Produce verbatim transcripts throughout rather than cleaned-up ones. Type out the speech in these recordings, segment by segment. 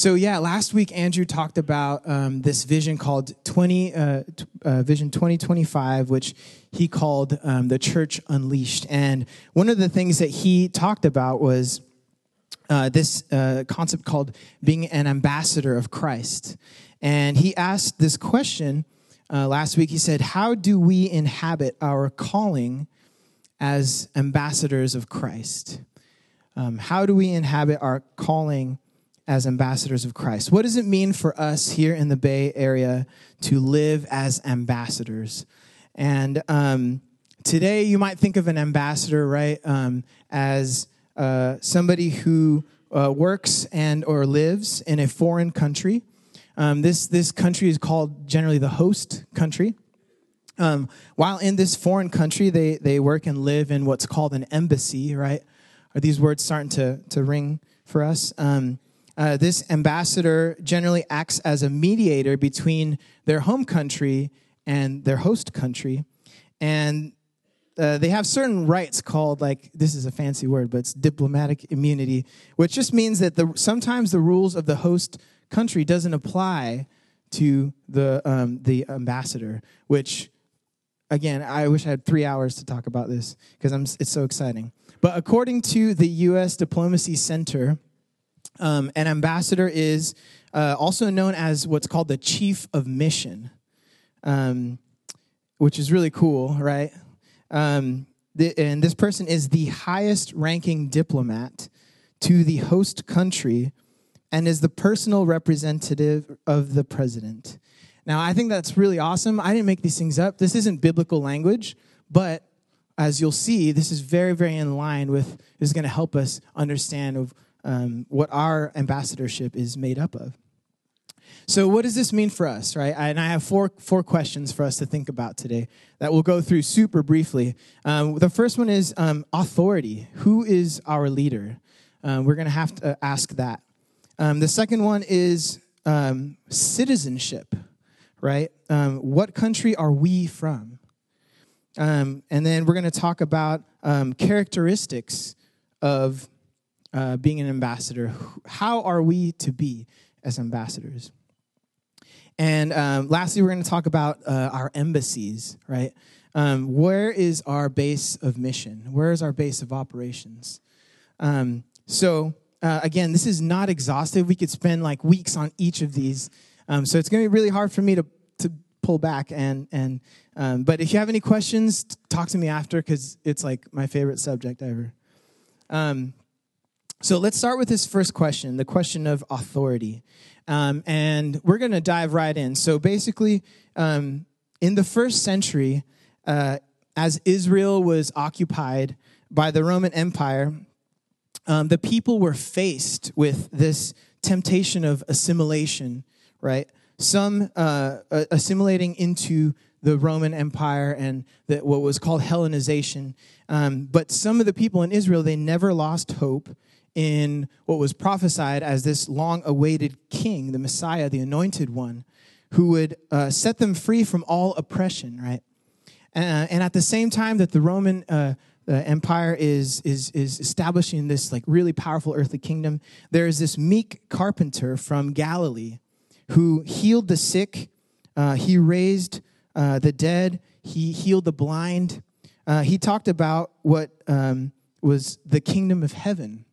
So yeah, last week Andrew talked about um, this vision called twenty uh, uh, Vision twenty twenty-five, which he called um, the Church Unleashed. And one of the things that he talked about was uh, this uh, concept called being an ambassador of Christ. And he asked this question uh, last week. He said, "How do we inhabit our calling as ambassadors of Christ? Um, how do we inhabit our calling?" As ambassadors of Christ. What does it mean for us here in the Bay Area to live as ambassadors? And um, today you might think of an ambassador, right, um, as uh, somebody who uh, works and or lives in a foreign country. Um, this, this country is called generally the host country. Um, while in this foreign country, they, they work and live in what's called an embassy, right? Are these words starting to, to ring for us? Um Uh, this ambassador generally acts as a mediator between their home country and their host country. And uh, they have certain rights called, like, this is a fancy word, but it's diplomatic immunity, which just means that the, sometimes the rules of the host country doesn't apply to the um, the ambassador, which, again, I wish I had three hours to talk about this because I'm it's so exciting. But according to the U S Diplomacy Center, Um, an ambassador is uh, also known as what's called the chief of mission, um, which is really cool, right? Um, the, and this person is the highest-ranking diplomat to the host country and is the personal representative of the president. Now, I think that's really awesome. I didn't make these things up. This isn't biblical language, but as you'll see, this is very, very in line with, this is going to help us understand of Um, what our ambassadorship is made up of. So what does this mean for us, right? I, and I have four four questions for us to think about today that we'll go through super briefly. Um, the first one is um, authority. Who is our leader? Um, we're going to have to ask that. Um, the second one is um, citizenship, right? Um, what country are we from? Um, and then we're going to talk about um, characteristics of Uh, being an ambassador. How are we to be as ambassadors? And um, lastly, we're going to talk about uh, our embassies, right? Um, where is our base of mission? Where is our base of operations? Um, so, uh, again, this is not exhaustive. We could spend like weeks on each of these. Um, so it's going to be really hard for me to, to pull back. And, and um, but if you have any questions, talk to me after because it's like my favorite subject ever. Um So let's start with this first question, the question of authority. Um, and we're going to dive right in. So basically, um, in the first century, uh, as Israel was occupied by the Roman Empire, um, the people were faced with this temptation of assimilation, right? Some uh, assimilating into the Roman Empire and the, what was called Hellenization. Um, but some of the people in Israel, they never lost hope in what was prophesied as this long-awaited king, the Messiah, the anointed one, who would uh, set them free from all oppression, right? Uh, and at the same time that the Roman uh, uh, Empire is, is, is establishing this like really powerful earthly kingdom, there is this meek carpenter from Galilee who healed the sick, uh, he raised uh, the dead, he healed the blind. Uh, he talked about what um, was the kingdom of heaven.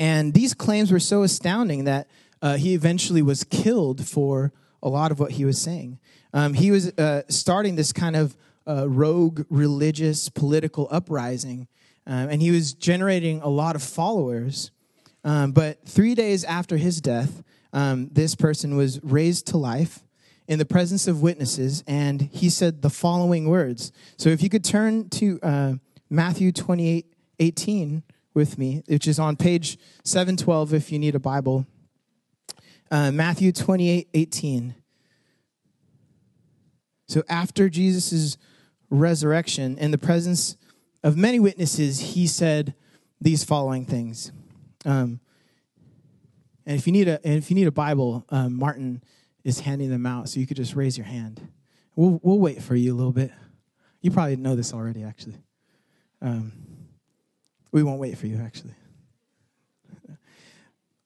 And these claims were so astounding that uh, he eventually was killed for a lot of what he was saying. Um, he was uh, starting this kind of uh, rogue religious political uprising, um, and he was generating a lot of followers. Um, but three days after his death, um, this person was raised to life in the presence of witnesses, and he said the following words. So if you could turn to uh, Matthew twenty-eight eighteen. With me, which is on page seven twelve if you need a Bible. Uh, Matthew twenty-eight eighteen. So after Jesus' resurrection, in the presence of many witnesses, he said these following things. Um, and if you need a and if you need a Bible, um, Martin is handing them out, so you could just raise your hand. We'll we'll wait for you a little bit. You probably know this already, actually. Um, We won't wait for you, actually.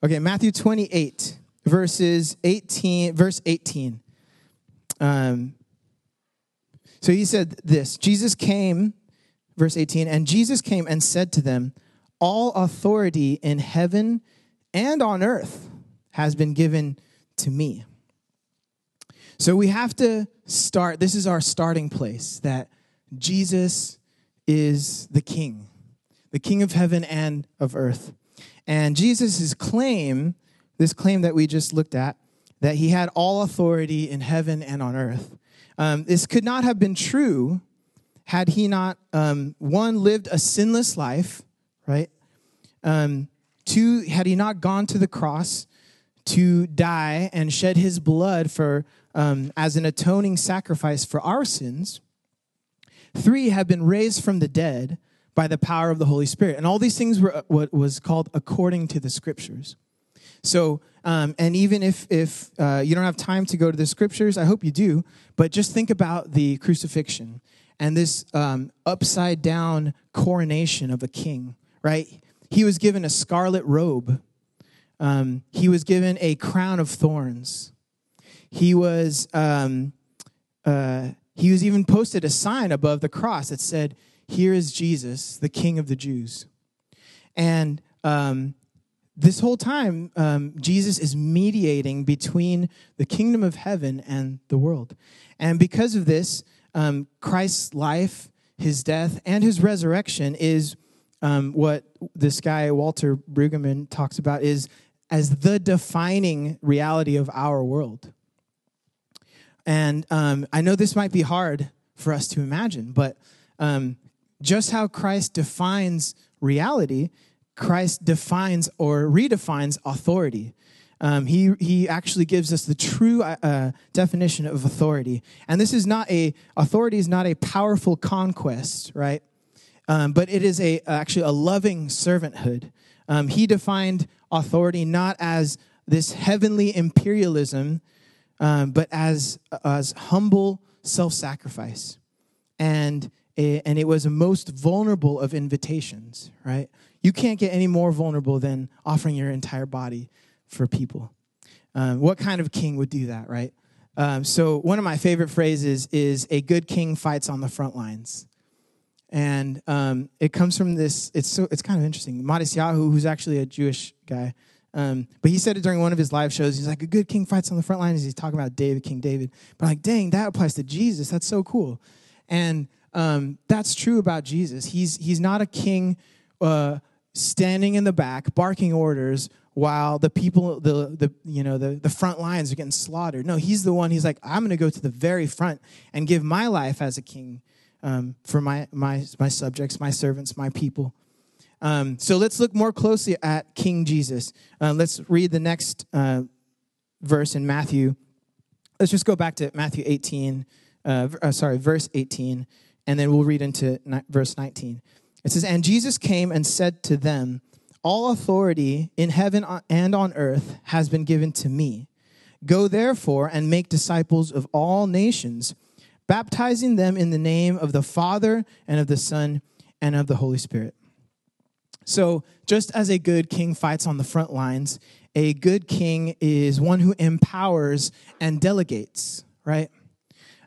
Okay, Matthew twenty-eight, verses eighteen, verse eighteen. Um, so he said this, Jesus came, verse eighteen, and Jesus came and said to them, all authority in heaven and on earth has been given to me. So we have to start, this is our starting place, that Jesus is the King, the King of heaven and of earth. And Jesus' claim, this claim that we just looked at, that he had all authority in heaven and on earth, um, this could not have been true had he not, um, one, lived a sinless life, right? Um, two, had he not gone to the cross to die and shed his blood for um, as an atoning sacrifice for our sins. Three, had been raised from the dead by the power of the Holy Spirit. And all these things were what was called according to the Scriptures. So, um, and even if, if uh, you don't have time to go to the Scriptures, I hope you do, but just think about the crucifixion and this um, upside-down coronation of a king, right? He was given a scarlet robe. Um, he was given a crown of thorns. He was um, uh, he was even posted a sign above the cross that said, "Here is Jesus, the King of the Jews." And um, this whole time, um, Jesus is mediating between the kingdom of heaven and the world. And because of this, um, Christ's life, his death, and his resurrection is um, what this guy Walter Brueggemann talks about is as the defining reality of our world. And um, I know this might be hard for us to imagine, but um, just how Christ defines reality, Christ defines or redefines authority. Um, he he actually gives us the true uh, definition of authority. And this is not a, authority is not a powerful conquest, right? Um, but it is a actually a loving servanthood. Um, he defined authority not as this heavenly imperialism, um, but as as humble self-sacrifice, and a, and it was the most vulnerable of invitations. Right? You can't get any more vulnerable than offering your entire body for people. Um, what kind of king would do that? Right? Um, so one of my favorite phrases is "A good king fights on the front lines." And um, it comes from this, it's so, it's kind of interesting. Modis Yahu, who's actually a Jewish guy, um, but he said it during one of his live shows. He's like, a good king fights on the front lines. He's talking about David, King David. But I'm like, dang, that applies to Jesus. That's so cool. And um, that's true about Jesus. He's he's not a king uh, standing in the back, barking orders, while the people, the the you know, the, the front lines are getting slaughtered. No, he's the one, he's like, I'm going to go to the very front and give my life as a king. Um, for my, my my subjects, my servants, my people. Um, so let's look more closely at King Jesus. Uh, let's read the next uh, verse in Matthew. Let's just go back to Matthew eighteen, uh, uh, sorry, verse eighteen, and then we'll read into ni- verse nineteen. It says, "And Jesus came and said to them, all authority in heaven and on earth has been given to me. Go therefore and make disciples of all nations, baptizing them in the name of the Father and of the Son and of the Holy Spirit." So just as a good king fights on the front lines, a good king is one who empowers and delegates, right?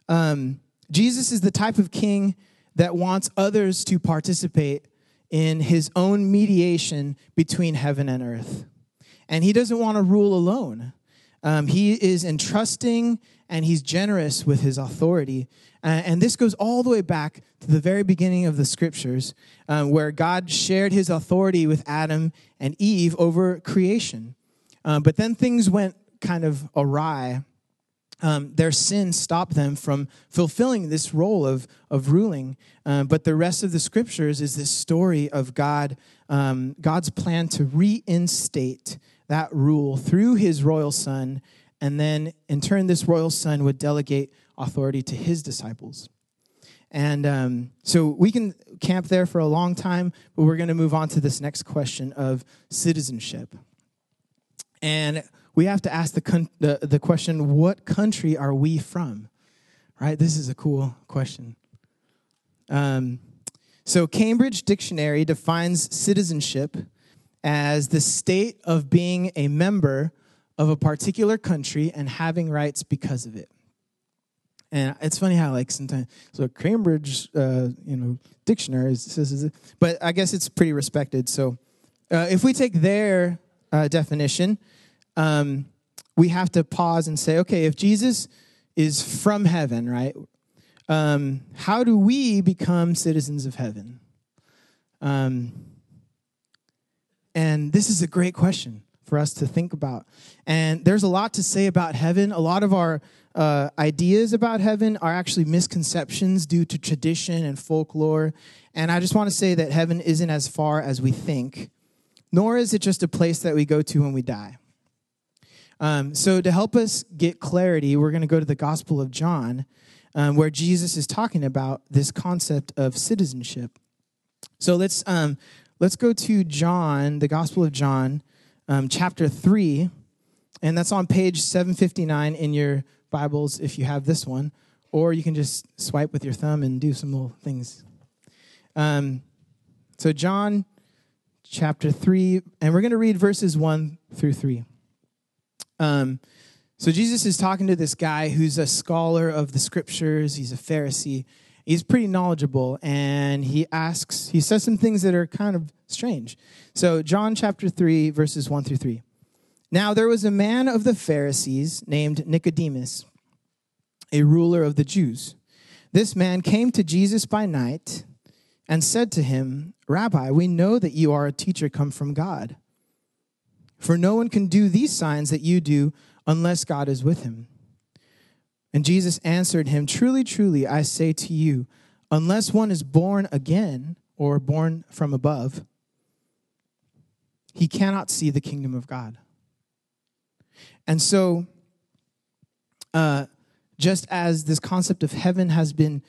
Um, Jesus is the type of king that wants others to participate in his own mediation between heaven and earth. And he doesn't want to rule alone. Um, he is entrusting and he's generous with his authority. Uh, and this goes all the way back to the very beginning of the Scriptures, um, where God shared his authority with Adam and Eve over creation. Um, but then things went kind of awry. Um, their sin stopped them from fulfilling this role of, of ruling. Um, but the rest of the Scriptures is this story of God, um, God's plan to reinstate that rule through his royal son, and then in turn this royal son would delegate authority to his disciples. And um, so we can camp there for a long time, but we're going to move on to this next question of citizenship. And we have to ask the, con- the the question, what country are we from? Right? This is a cool question. Um, so Cambridge Dictionary defines citizenship as the state of being a member of a particular country and having rights because of it. And it's funny how, like, sometimes, so Cambridge, uh, you know, dictionary says, but I guess it's pretty respected. So uh, if we take their uh, definition, um, we have to pause and say, okay, if Jesus is from heaven, right, um, how do we become citizens of heaven? Um, and this is a great question for us to think about. And there's a lot to say about heaven. A lot of our uh, ideas about heaven are actually misconceptions due to tradition and folklore. And I just want to say that heaven isn't as far as we think, nor is it just a place that we go to when we die. Um, so to help us get clarity, we're going to go to the Gospel of John, um, where Jesus is talking about this concept of citizenship. So let's um, let's go to John, the Gospel of John, Um, chapter three, and that's on page seven fifty-nine in your Bibles if you have this one, or you can just swipe with your thumb and do some little things. Um, so John chapter three, and we're going to read verses one through three. Um, so Jesus is talking to this guy who's a scholar of the scriptures. He's a Pharisee. He's pretty knowledgeable, and he asks, he says some things that are kind of strange. So John chapter three, verses one through three. Now there was a man of the Pharisees named Nicodemus, a ruler of the Jews. This man came to Jesus by night and said to him, Rabbi, we know that you are a teacher come from God, for no one can do these signs that you do unless God is with him. And Jesus answered him, Truly, truly, I say to you, unless one is born again or born from above, he cannot see the kingdom of God. And so, uh, just as this concept of heaven has been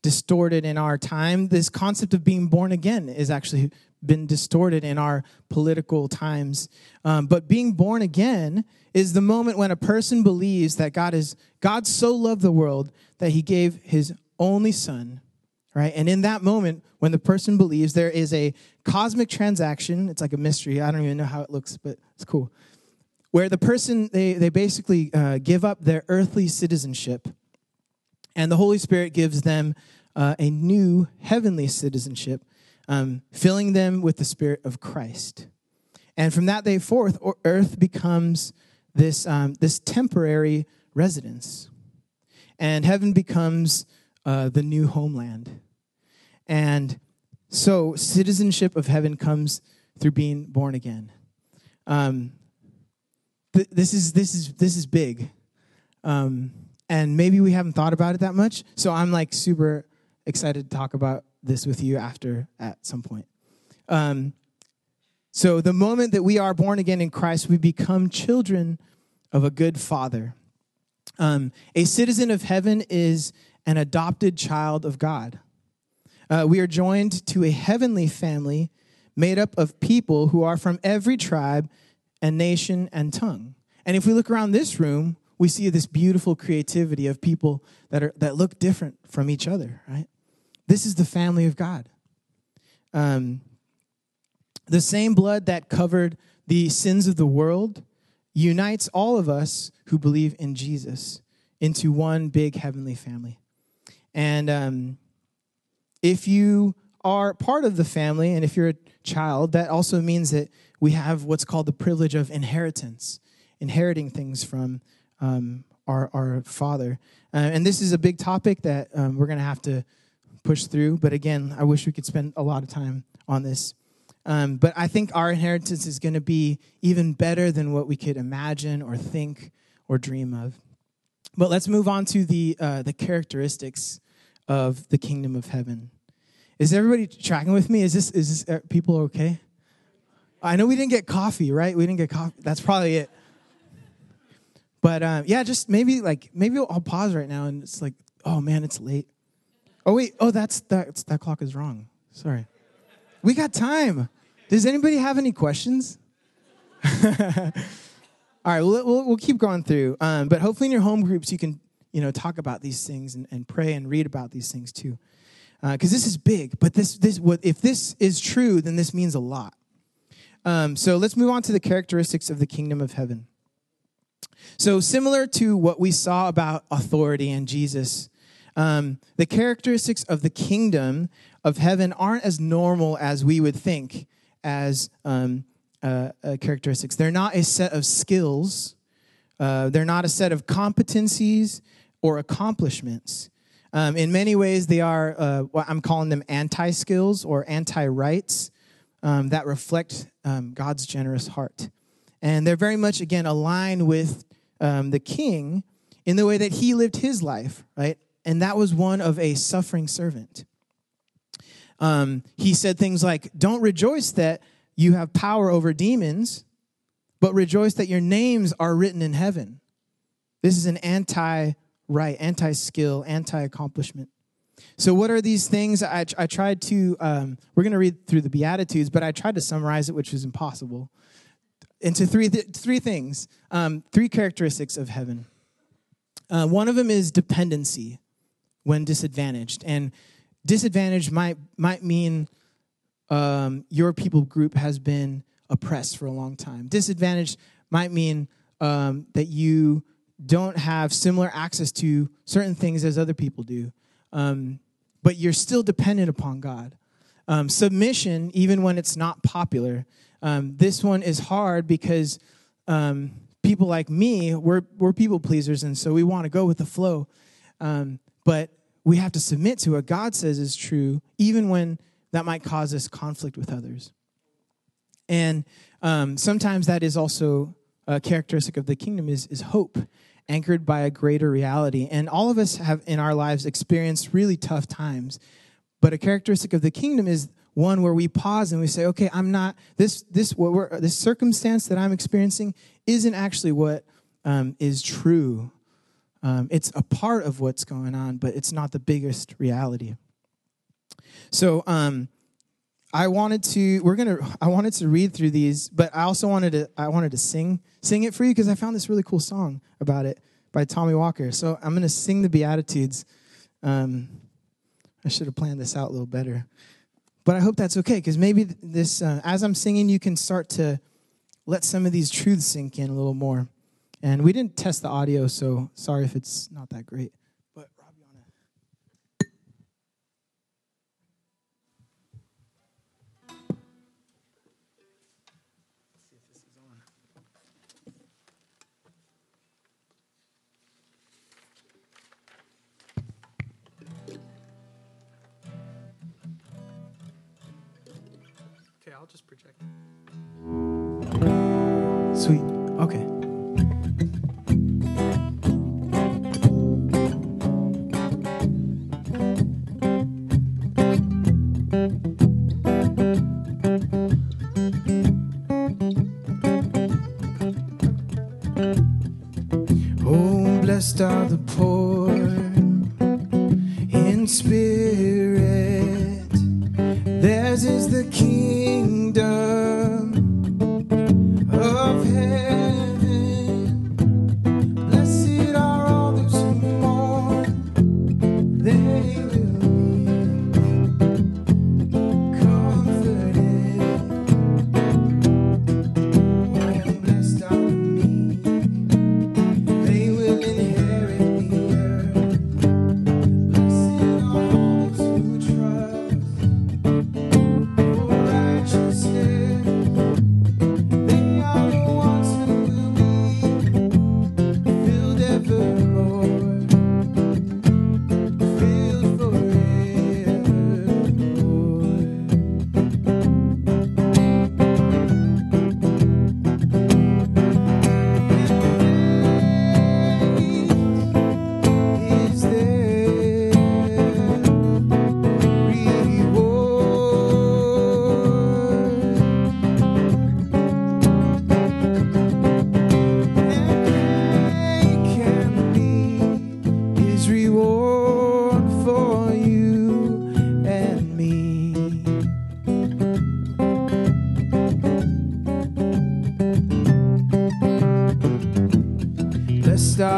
distorted in our time, this concept of being born again is actually been distorted in our political times. Um, but being born again is the moment when a person believes that God is, God so loved the world that he gave his only son, right? And in that moment, when the person believes, there is a cosmic transaction. It's like a mystery. I don't even know how it looks, but it's cool. Where the person, they, they basically uh, give up their earthly citizenship, and the Holy Spirit gives them uh, a new heavenly citizenship, Um, filling them with the Spirit of Christ. And from that day forth, earth becomes this, um, this temporary residence. And heaven becomes uh, the new homeland. And so citizenship of heaven comes through being born again. Um, th- this is, this is, this is big. Um, and maybe we haven't thought about it that much. So I'm like super excited to talk about this with you after at some point. Um, so the moment that we are born again in Christ, we become children of a good father. Um, a citizen of heaven is an adopted child of God. Uh, we are joined to a heavenly family made up of people who are from every tribe and nation and tongue. And if we look around this room, we see this beautiful creativity of people that are that look different from each other, right? This is the family of God. Um, the same blood that covered the sins of the world unites all of us who believe in Jesus into one big heavenly family. And um, if you are part of the family, and if you're a child, that also means that we have what's called the privilege of inheritance, inheriting things from um, our, our Father. Uh, and this is a big topic that um, we're going to have to push through, but again, I wish we could spend a lot of time on this. Um, but I think our inheritance is going to be even better than what we could imagine or think or dream of. But let's move on to the uh, the characteristics of the kingdom of heaven. Is everybody tracking with me? Is this is this uh, people okay? I know we didn't get coffee, right? We didn't get coffee. That's probably it. But um, yeah, just maybe like maybe I'll pause right now and it's like, oh man, it's late. Oh, wait. Oh, that's, that's that clock is wrong. Sorry. We got time. Does anybody have any questions? All right. We'll, we'll, we'll keep going through. Um, but hopefully in your home groups, you can, you know, talk about these things and, and pray and read about these things too. Because uh, this is big. But this, this what if this is true, then this means a lot. Um, so let's move on to the characteristics of the kingdom of heaven. So similar to what we saw about authority and Jesus, um, the characteristics of the kingdom of heaven aren't as normal as we would think as um, uh, uh, characteristics. They're not a set of skills. Uh, they're not a set of competencies or accomplishments. Um, in many ways, they are, uh, well, I'm calling them anti-skills or anti-rights um, that reflect um, God's generous heart. And they're very much, again, aligned with um, the king in the way that he lived his life, right? And that was one of a suffering servant. Um, he said things like, don't rejoice that you have power over demons, but rejoice that your names are written in heaven. This is an anti Right, anti-skill, anti-accomplishment. So what are these things? I, I tried to, um, we're going to read through the Beatitudes, but I tried to summarize it, which was impossible, into three th- three things, um, three characteristics of heaven. Uh, one of them is dependency when disadvantaged. And disadvantage might, might mean um, your people group has been oppressed for a long time. Disadvantage might mean um, that you don't have similar access to certain things as other people do, um, but you're still dependent upon God. Um, submission, even when it's not popular, um, this one is hard because um, people like me, we're we're people pleasers, and so we want to go with the flow, um, but we have to submit to what God says is true, even when that might cause us conflict with others. And um, sometimes that is also a characteristic of the kingdom is is hope, anchored by a greater reality. And all of us have in our lives experienced really tough times. But a characteristic of the kingdom is one where we pause and we say, okay, I'm not, this this what we're, this circumstance that I'm experiencing isn't actually what um, is true. Um, it's a part of what's going on, but it's not the biggest reality. So um, I wanted to, we're going to, I wanted to read through these, but I also wanted to, I wanted to sing, sing it for you because I found this really cool song about it by Tommy Walker. So I'm going to sing the Beatitudes. Um, I should have planned this out a little better, but I hope that's okay because maybe this, uh, as I'm singing, you can start to let some of these truths sink in a little more. And we didn't test the audio, so sorry if it's not that great. I'll just project. Sweet. Okay. Oh, blessed are the poor in spirit. Theirs is the kingdom.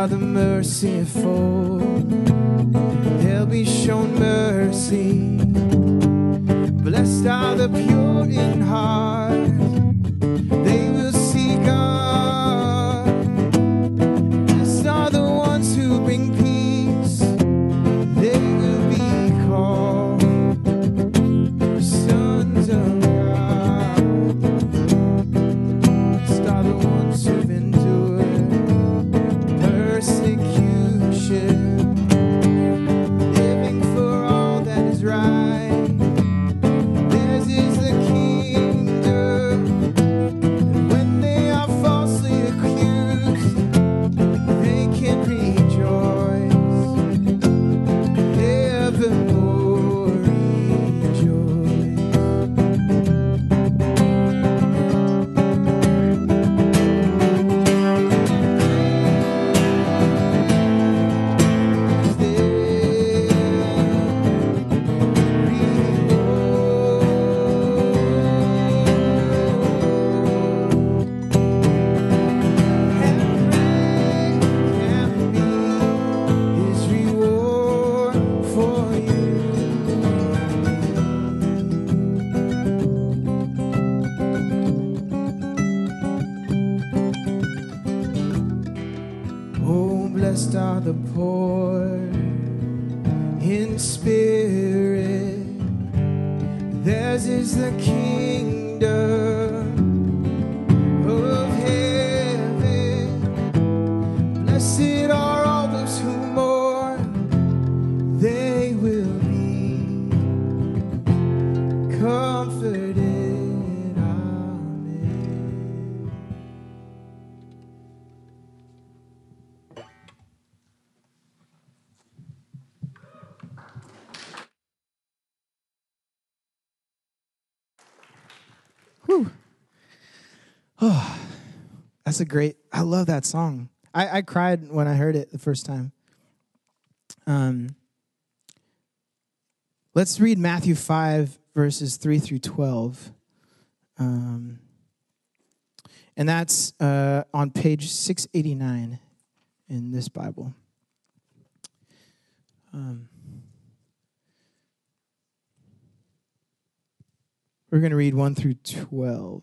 The merciful, they'll be shown mercy. Blessed are the pure in heart, Blessed are the poor in spirit, theirs is the kingdom of heaven. Blessed are all those who mourn, they will be comforted. Oh, that's a great, I love that song. I, I cried when I heard it the first time. Um, let's read Matthew five, verses three through twelve. Um, and that's uh, on page six eighty-nine in this Bible. Um, we're going to read one through twelve.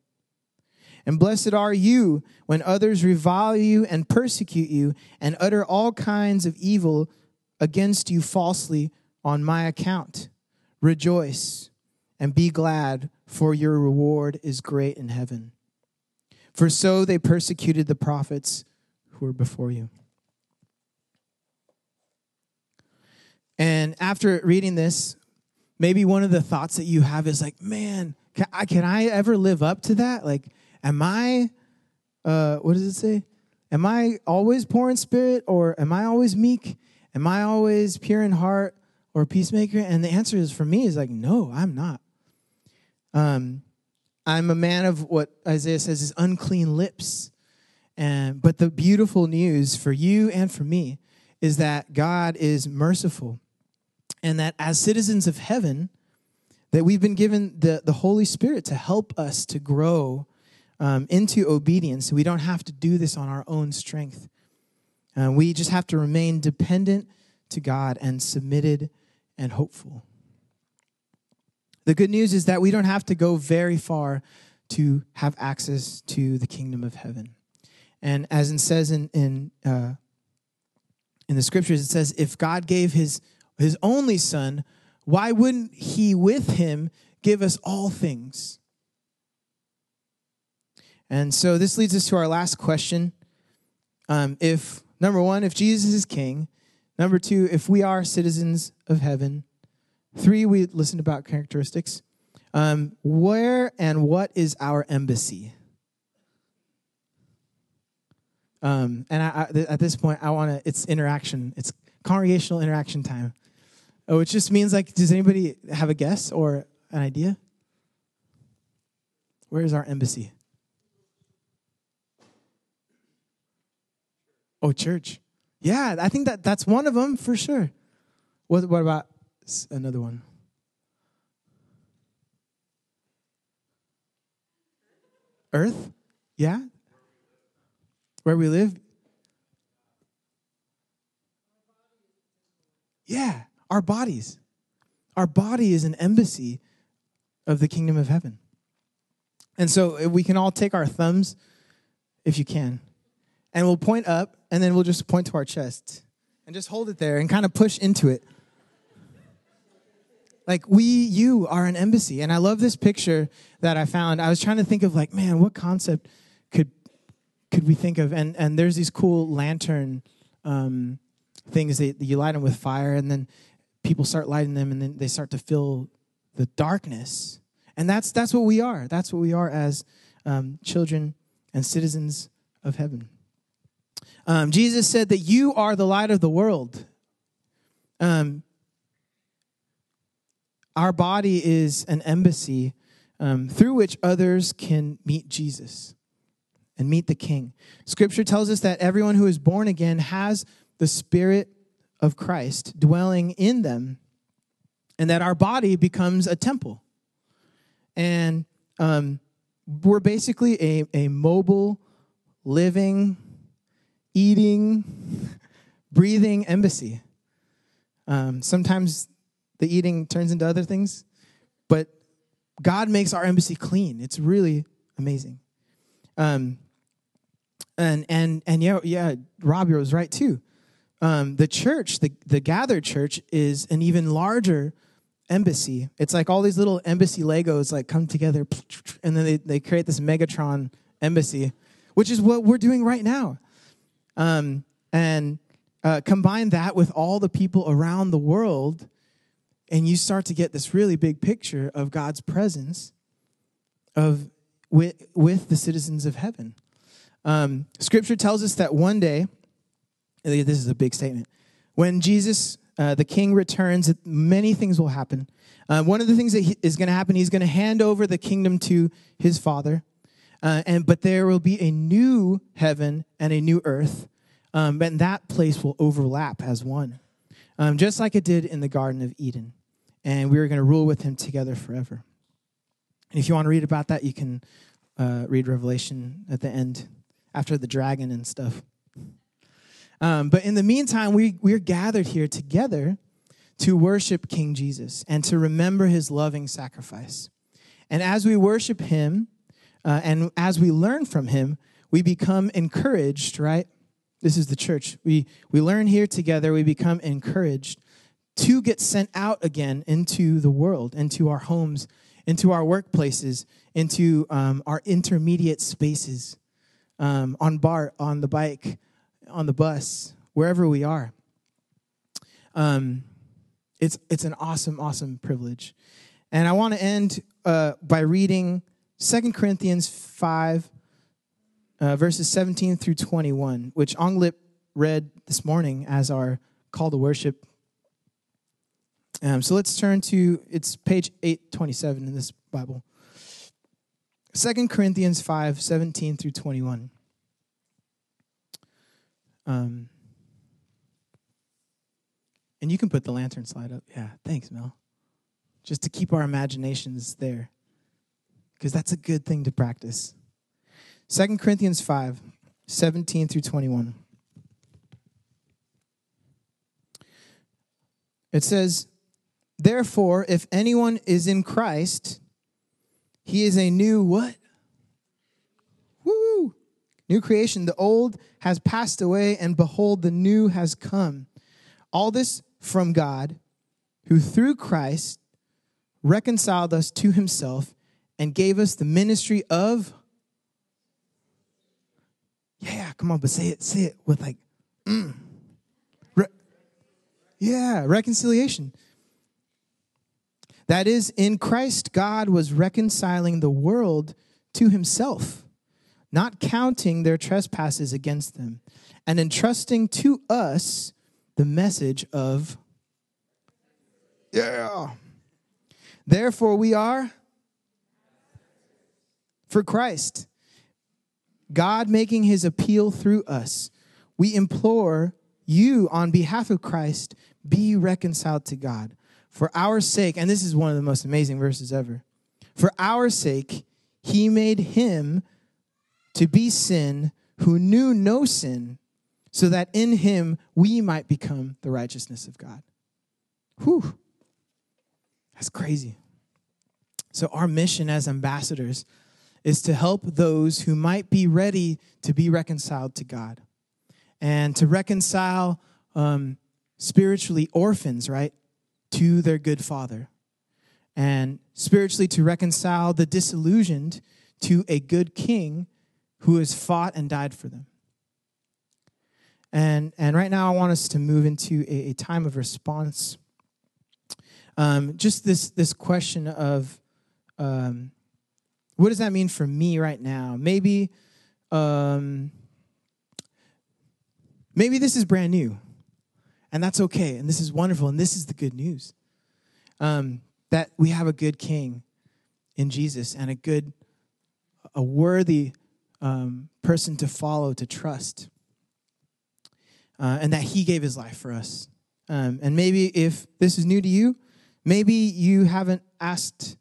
And blessed are you when others revile you and persecute you and utter all kinds of evil against you falsely on my account. Rejoice and be glad, for your reward is great in heaven. For so they persecuted the prophets who were before you." And after reading this, maybe one of the thoughts that you have is like, man, can I, can I ever live up to that? Like, Am I, uh, what does it say? Am I always poor in spirit, or am I always meek? Am I always pure in heart or peacemaker? And the answer is, for me, is like, no, I'm not. Um, I'm a man of what Isaiah says is unclean lips. And but the beautiful news for you and for me is that God is merciful, and that as citizens of heaven, that we've been given the, the Holy Spirit to help us to grow Um, into obedience. We don't have to do this on our own strength. Uh, we just have to remain dependent to God and submitted and hopeful. The good news is that we don't have to go very far to have access to the kingdom of heaven. And as it says in in, uh, in the scriptures, it says, if God gave his, his only son, why wouldn't he with him give us all things? And so this leads us to our last question. Um, if, number one, if Jesus is king. Number two, if we are citizens of heaven. Three, we listened about characteristics. Um, where and what is our embassy? Um, and I, I, th- at this point, I want to, it's interaction. It's congregational interaction time. Which just means, like, does anybody have a guess or an idea? Where is our embassy? Oh, church. Yeah, I think that that's one of them for sure. What, what about another one? Earth? Yeah? Where we live? Yeah, our bodies. Our body is an embassy of the kingdom of heaven. And so we can all take our thumbs, if you can, and we'll point up, and then we'll just point to our chest and just hold it there and kind of push into it. Like, we, you are an embassy. And I love this picture that I found. I was trying to think of, like, man, what concept could could we think of? And and there's these cool lantern um, things that you light them with fire, and then people start lighting them, and then they start to fill the darkness. And that's that's what we are. That's what we are as um, children and citizens of heaven. Um, Jesus said that you are the light of the world. Um, our body is an embassy um, through which others can meet Jesus and meet the King. Scripture tells us that everyone who is born again has the Spirit of Christ dwelling in them, and that our body becomes a temple. And um, we're basically a, a mobile, living, eating, breathing embassy. Um, sometimes the eating turns into other things, but God makes our embassy clean. It's really amazing. Um, and and and yeah, yeah, Robbie was right too. Um, the church, the, the gathered church, is an even larger embassy. It's like all these little embassy Legos like come together, and then they, they create this Megatron embassy, which is what we're doing right now. Um, and uh, combine that with all the people around the world, and you start to get this really big picture of God's presence of with, with the citizens of heaven. Um, scripture tells us that one day, this is a big statement. When Jesus, uh, the King, returns, many things will happen. Uh, one of the things that he, is going to happen, he's going to hand over the kingdom to his Father. Uh, and but there will be a new heaven and a new earth. Um, and that place will overlap as one. Um, just like it did in the Garden of Eden. And we are going to rule with him together forever. And if you want to read about that, you can uh, read Revelation at the end, after the dragon and stuff. Um, but in the meantime, we, we're gathered here together to worship King Jesus and to remember his loving sacrifice. And as we worship him, uh, and as we learn from him, we become encouraged, right? This is the church. We, we learn here together. We become encouraged to get sent out again into the world, into our homes, into our workplaces, into um, our intermediate spaces, um, on bar, on the bike, on the bus, wherever we are. Um, it's it's an awesome, awesome privilege. And I want to end uh, by reading Second Corinthians five, uh, verses seventeen through twenty-one, which Ong Lip read this morning as our call to worship. Um, so let's turn to, it's page eight twenty-seven in this Bible. Second Corinthians five, seventeen through twenty-one. Um, and you can put the lantern slide up. Yeah, thanks, Mel. Just to keep our imaginations there, because that's a good thing to practice. Second Corinthians five, seventeen through twenty-one. It says, "Therefore, if anyone is in Christ, he is a new what? Woo! New creation, the old has passed away, and behold, the new has come. All this from God, who through Christ reconciled us to himself and gave us the ministry of..." Yeah, come on, but say it, say it with like... Mm. Re- yeah, reconciliation. "That is, in Christ, God was reconciling the world to himself, not counting their trespasses against them, and entrusting to us the message of..." Yeah. "Therefore we are..." "For Christ, God making his appeal through us, we implore you on behalf of Christ, be reconciled to God. For our sake..." And this is one of the most amazing verses ever. "For our sake, he made him to be sin who knew no sin, so that in him we might become the righteousness of God." Whew. That's crazy. So our mission as ambassadors is to help those who might be ready to be reconciled to God and to reconcile um, spiritually orphans, right, to their good Father, and spiritually to reconcile the disillusioned to a good King who has fought and died for them. And and right now I want us to move into a, a time of response. Um, just this this question of um, what does that mean for me right now? Maybe um, maybe this is brand new, and that's okay, and this is wonderful, and this is the good news, um, that we have a good King in Jesus and a good, a worthy um, person to follow, to trust. Uh, and that he gave his life for us. Um, and maybe if this is new to you, maybe you haven't asked,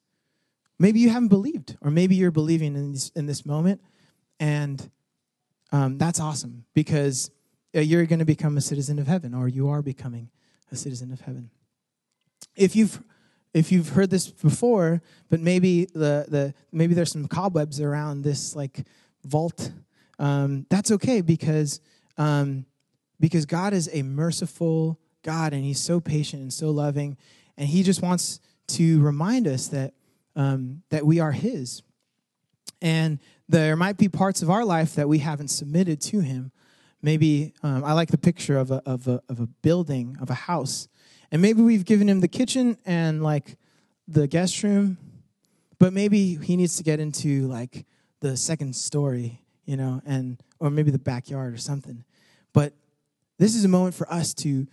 maybe you haven't believed, or maybe you're believing in this, in this moment. And um, that's awesome, because you're going to become a citizen of heaven, or you are becoming a citizen of heaven. If you've if you've heard this before, but maybe the the maybe there's some cobwebs around this like vault. Um, that's okay, because. Um, Because God is a merciful God, and he's so patient and so loving, and he just wants to remind us that um, that we are his. And there might be parts of our life that we haven't submitted to him. Maybe, um, I like the picture of a, of, a, of a building, of a house, and maybe we've given him the kitchen and like the guest room, but maybe he needs to get into like the second story, you know, and or maybe the backyard or something. But this is a moment for us to,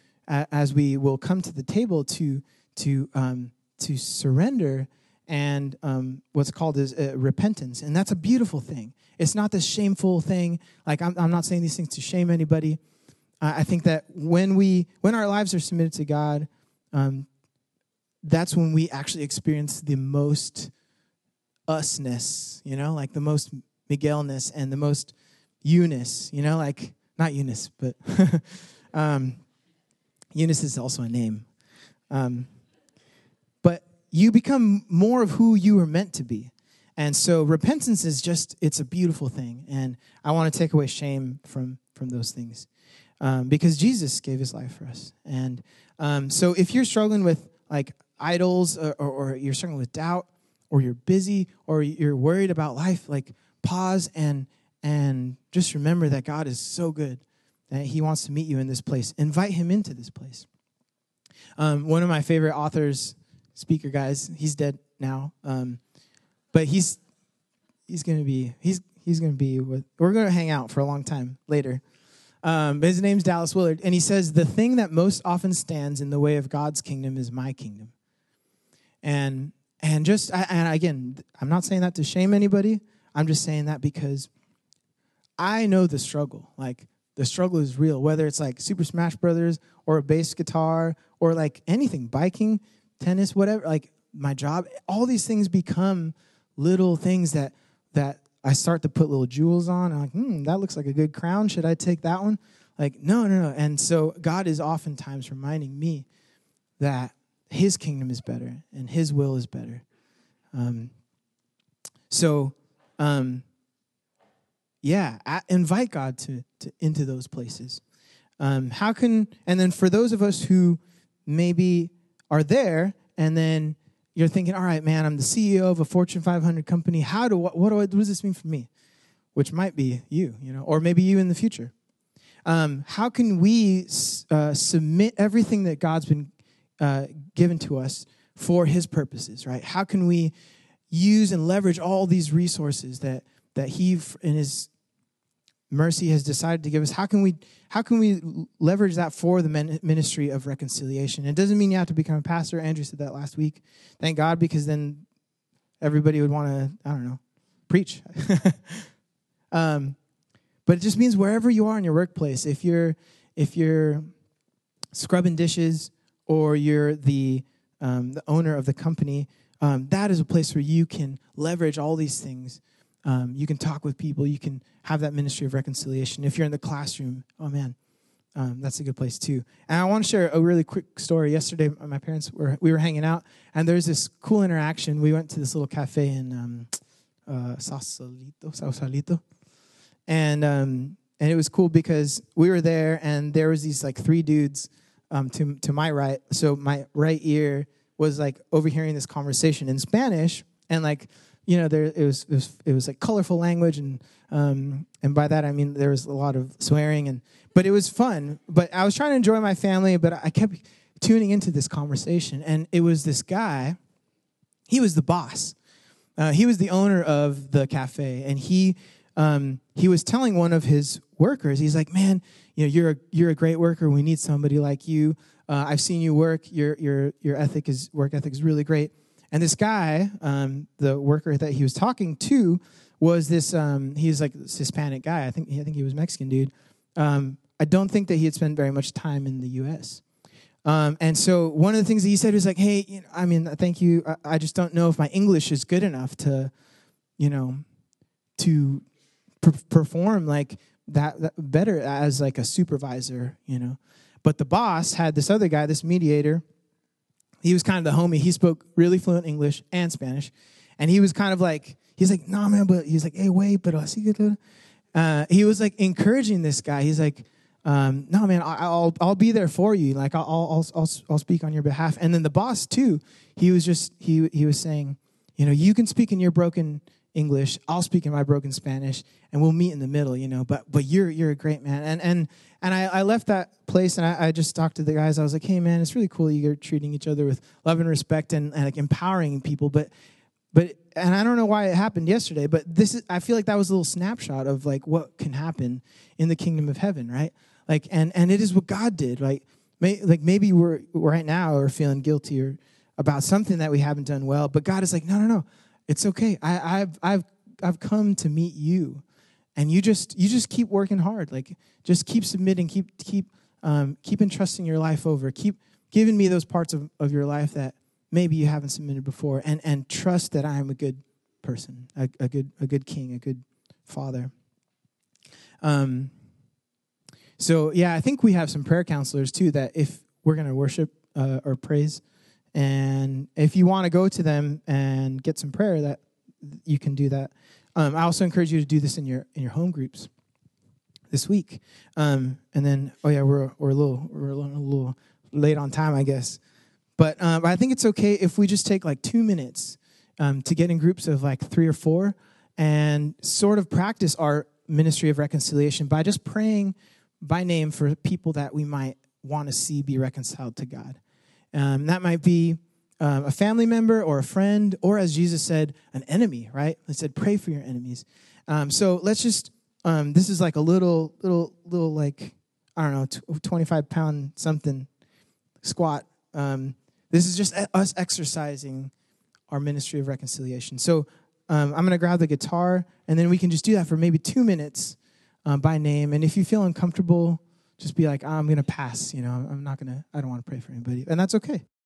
as we will come to the table, to to um, to surrender and um, what's called is uh, repentance, and that's a beautiful thing. It's not this shameful thing. Like I'm, I'm not saying these things to shame anybody. Uh, I think that when we when our lives are submitted to God, um, that's when we actually experience the most usness, you know, like the most Miguelness and the most Eunice, you know, like. Not Eunice, but um, Eunice is also a name. Um, but you become more of who you were meant to be. And so repentance is just, it's a beautiful thing. And I want to take away shame from, from those things, um, because Jesus gave his life for us. And um, so if you're struggling with like idols or, or, or you're struggling with doubt, or you're busy, or you're worried about life, like pause and And just remember that God is so good, that he wants to meet you in this place. Invite him into this place. Um, one of my favorite authors, speaker guys, he's dead now, um, but he's he's gonna be he's he's gonna be with we're gonna hang out for a long time later. Um, but his name's Dallas Willard, and he says the thing that most often stands in the way of God's kingdom is my kingdom. And and just I, and again, I'm not saying that to shame anybody. I'm just saying that because I know the struggle. Like, the struggle is real, whether it's like Super Smash Brothers or a bass guitar or like anything, biking, tennis, whatever, like my job. All these things become little things that that I start to put little jewels on. I'm like, hmm, that looks like a good crown. Should I take that one? Like, no, no, no. And so God is oftentimes reminding me that his kingdom is better and his will is better. Um, so, um, Yeah, invite God to, to into those places. Um, how can and then for those of us who maybe are there, and then you're thinking, all right, man, I'm the C E O of a Fortune five hundred company. How do what what, do I, what does this mean for me? Which might be you, you know, or maybe you in the future. Um, how can we uh, submit everything that God's been uh, given to us for his purposes, right? How can we use and leverage all these resources that that he in his mercy has decided to give us? How can we how can we leverage that for the ministry of reconciliation? It doesn't mean you have to become a pastor. Andrew said that last week. Thank God, because then everybody would want to, I don't know, preach. um, but it just means wherever you are in your workplace, if you're if you're scrubbing dishes or you're the um, the owner of the company, um, that is a place where you can leverage all these things. Um, you can talk with people. You can have that ministry of reconciliation. If you're in the classroom, oh, man, um, that's a good place, too. And I want to share a really quick story. Yesterday, my parents were, we were hanging out, and there's this cool interaction. We went to this little cafe in um, uh, Sausalito, Sausalito. And, um, and it was cool because we were there, and there was these, like, three dudes um, to, to my right. So my right ear was, like, overhearing this conversation in Spanish, and, like, you know, there it was, it was it was like colorful language, and um, and by that I mean there was a lot of swearing, and but it was fun. But I was trying to enjoy my family, but I kept tuning into this conversation, and it was this guy. He was the boss. Uh, he was the owner of the cafe, and he um, he was telling one of his workers, he's like, "Man, you know, you're a you're a great worker. We need somebody like you. Uh, I've seen you work. Your your your ethic is work ethic is really great." And this guy, um, the worker that he was talking to, was this. Um, he's like this Hispanic guy. I think I think he was Mexican dude. Um, I don't think that he had spent very much time in the U S Um, and so one of the things that he said was like, "Hey, you know, I mean, thank you. I, I just don't know if my English is good enough to, you know, to per- perform like that, that better as like a supervisor, you know." But the boss had this other guy, this mediator. He was kind of the homie. He spoke really fluent English and Spanish, and he was kind of like, he's like, "No, nah, man," but he's like, "Hey, wait, pero así que." Uh, he was like encouraging this guy. He's like, Um, no, man, I'll I'll be there for you. Like I'll I'll I'll I'll speak on your behalf. And then the boss too, he was just he he was saying, you know, you can speak in your broken English, I'll speak in my broken Spanish, and we'll meet in the middle, you know. But but you're you're a great man. And and and I, I left that place, and I, I just talked to the guys. I was like, "Hey, man, it's really cool you're treating each other with love and respect, and, and like empowering people." But but and I don't know why it happened yesterday, but this is I feel like that was a little snapshot of like what can happen in the kingdom of heaven, right? Like and, and it is what God did. Like, may, like maybe we're right now are feeling guilty or about something that we haven't done well, but God is like, no, no, no, it's okay. I, I've I've I've come to meet you, and you just you just keep working hard. Like just keep submitting, keep keep um, keep entrusting your life over, keep giving me those parts of, of your life that maybe you haven't submitted before, and and trust that I am a good person, a, a good a good king, a good father. Um. So, yeah, I think we have some prayer counselors, too, that if we're going to worship uh, or praise, and if you want to go to them and get some prayer, that you can do that. Um, I also encourage you to do this in your in your home groups this week. Um, and then, oh, yeah, we're we're a little, we're a little late on time, I guess. But um, I think it's okay if we just take, like, two minutes um, to get in groups of, like, three or four and sort of practice our ministry of reconciliation by just praying by name for people that we might want to see be reconciled to God. Um, that might be um, a family member or a friend, or as Jesus said, an enemy, right? He said, pray for your enemies. Um, so let's just, um, this is like a little, little, little like, I don't know, twenty-five pound something squat. Um, this is just us exercising our ministry of reconciliation. So um, I'm going to grab the guitar, and then we can just do that for maybe two minutes. Um, by name, and if you feel uncomfortable, just be like, I'm going to pass, you know, I'm not going to, I don't want to pray for anybody, and that's okay.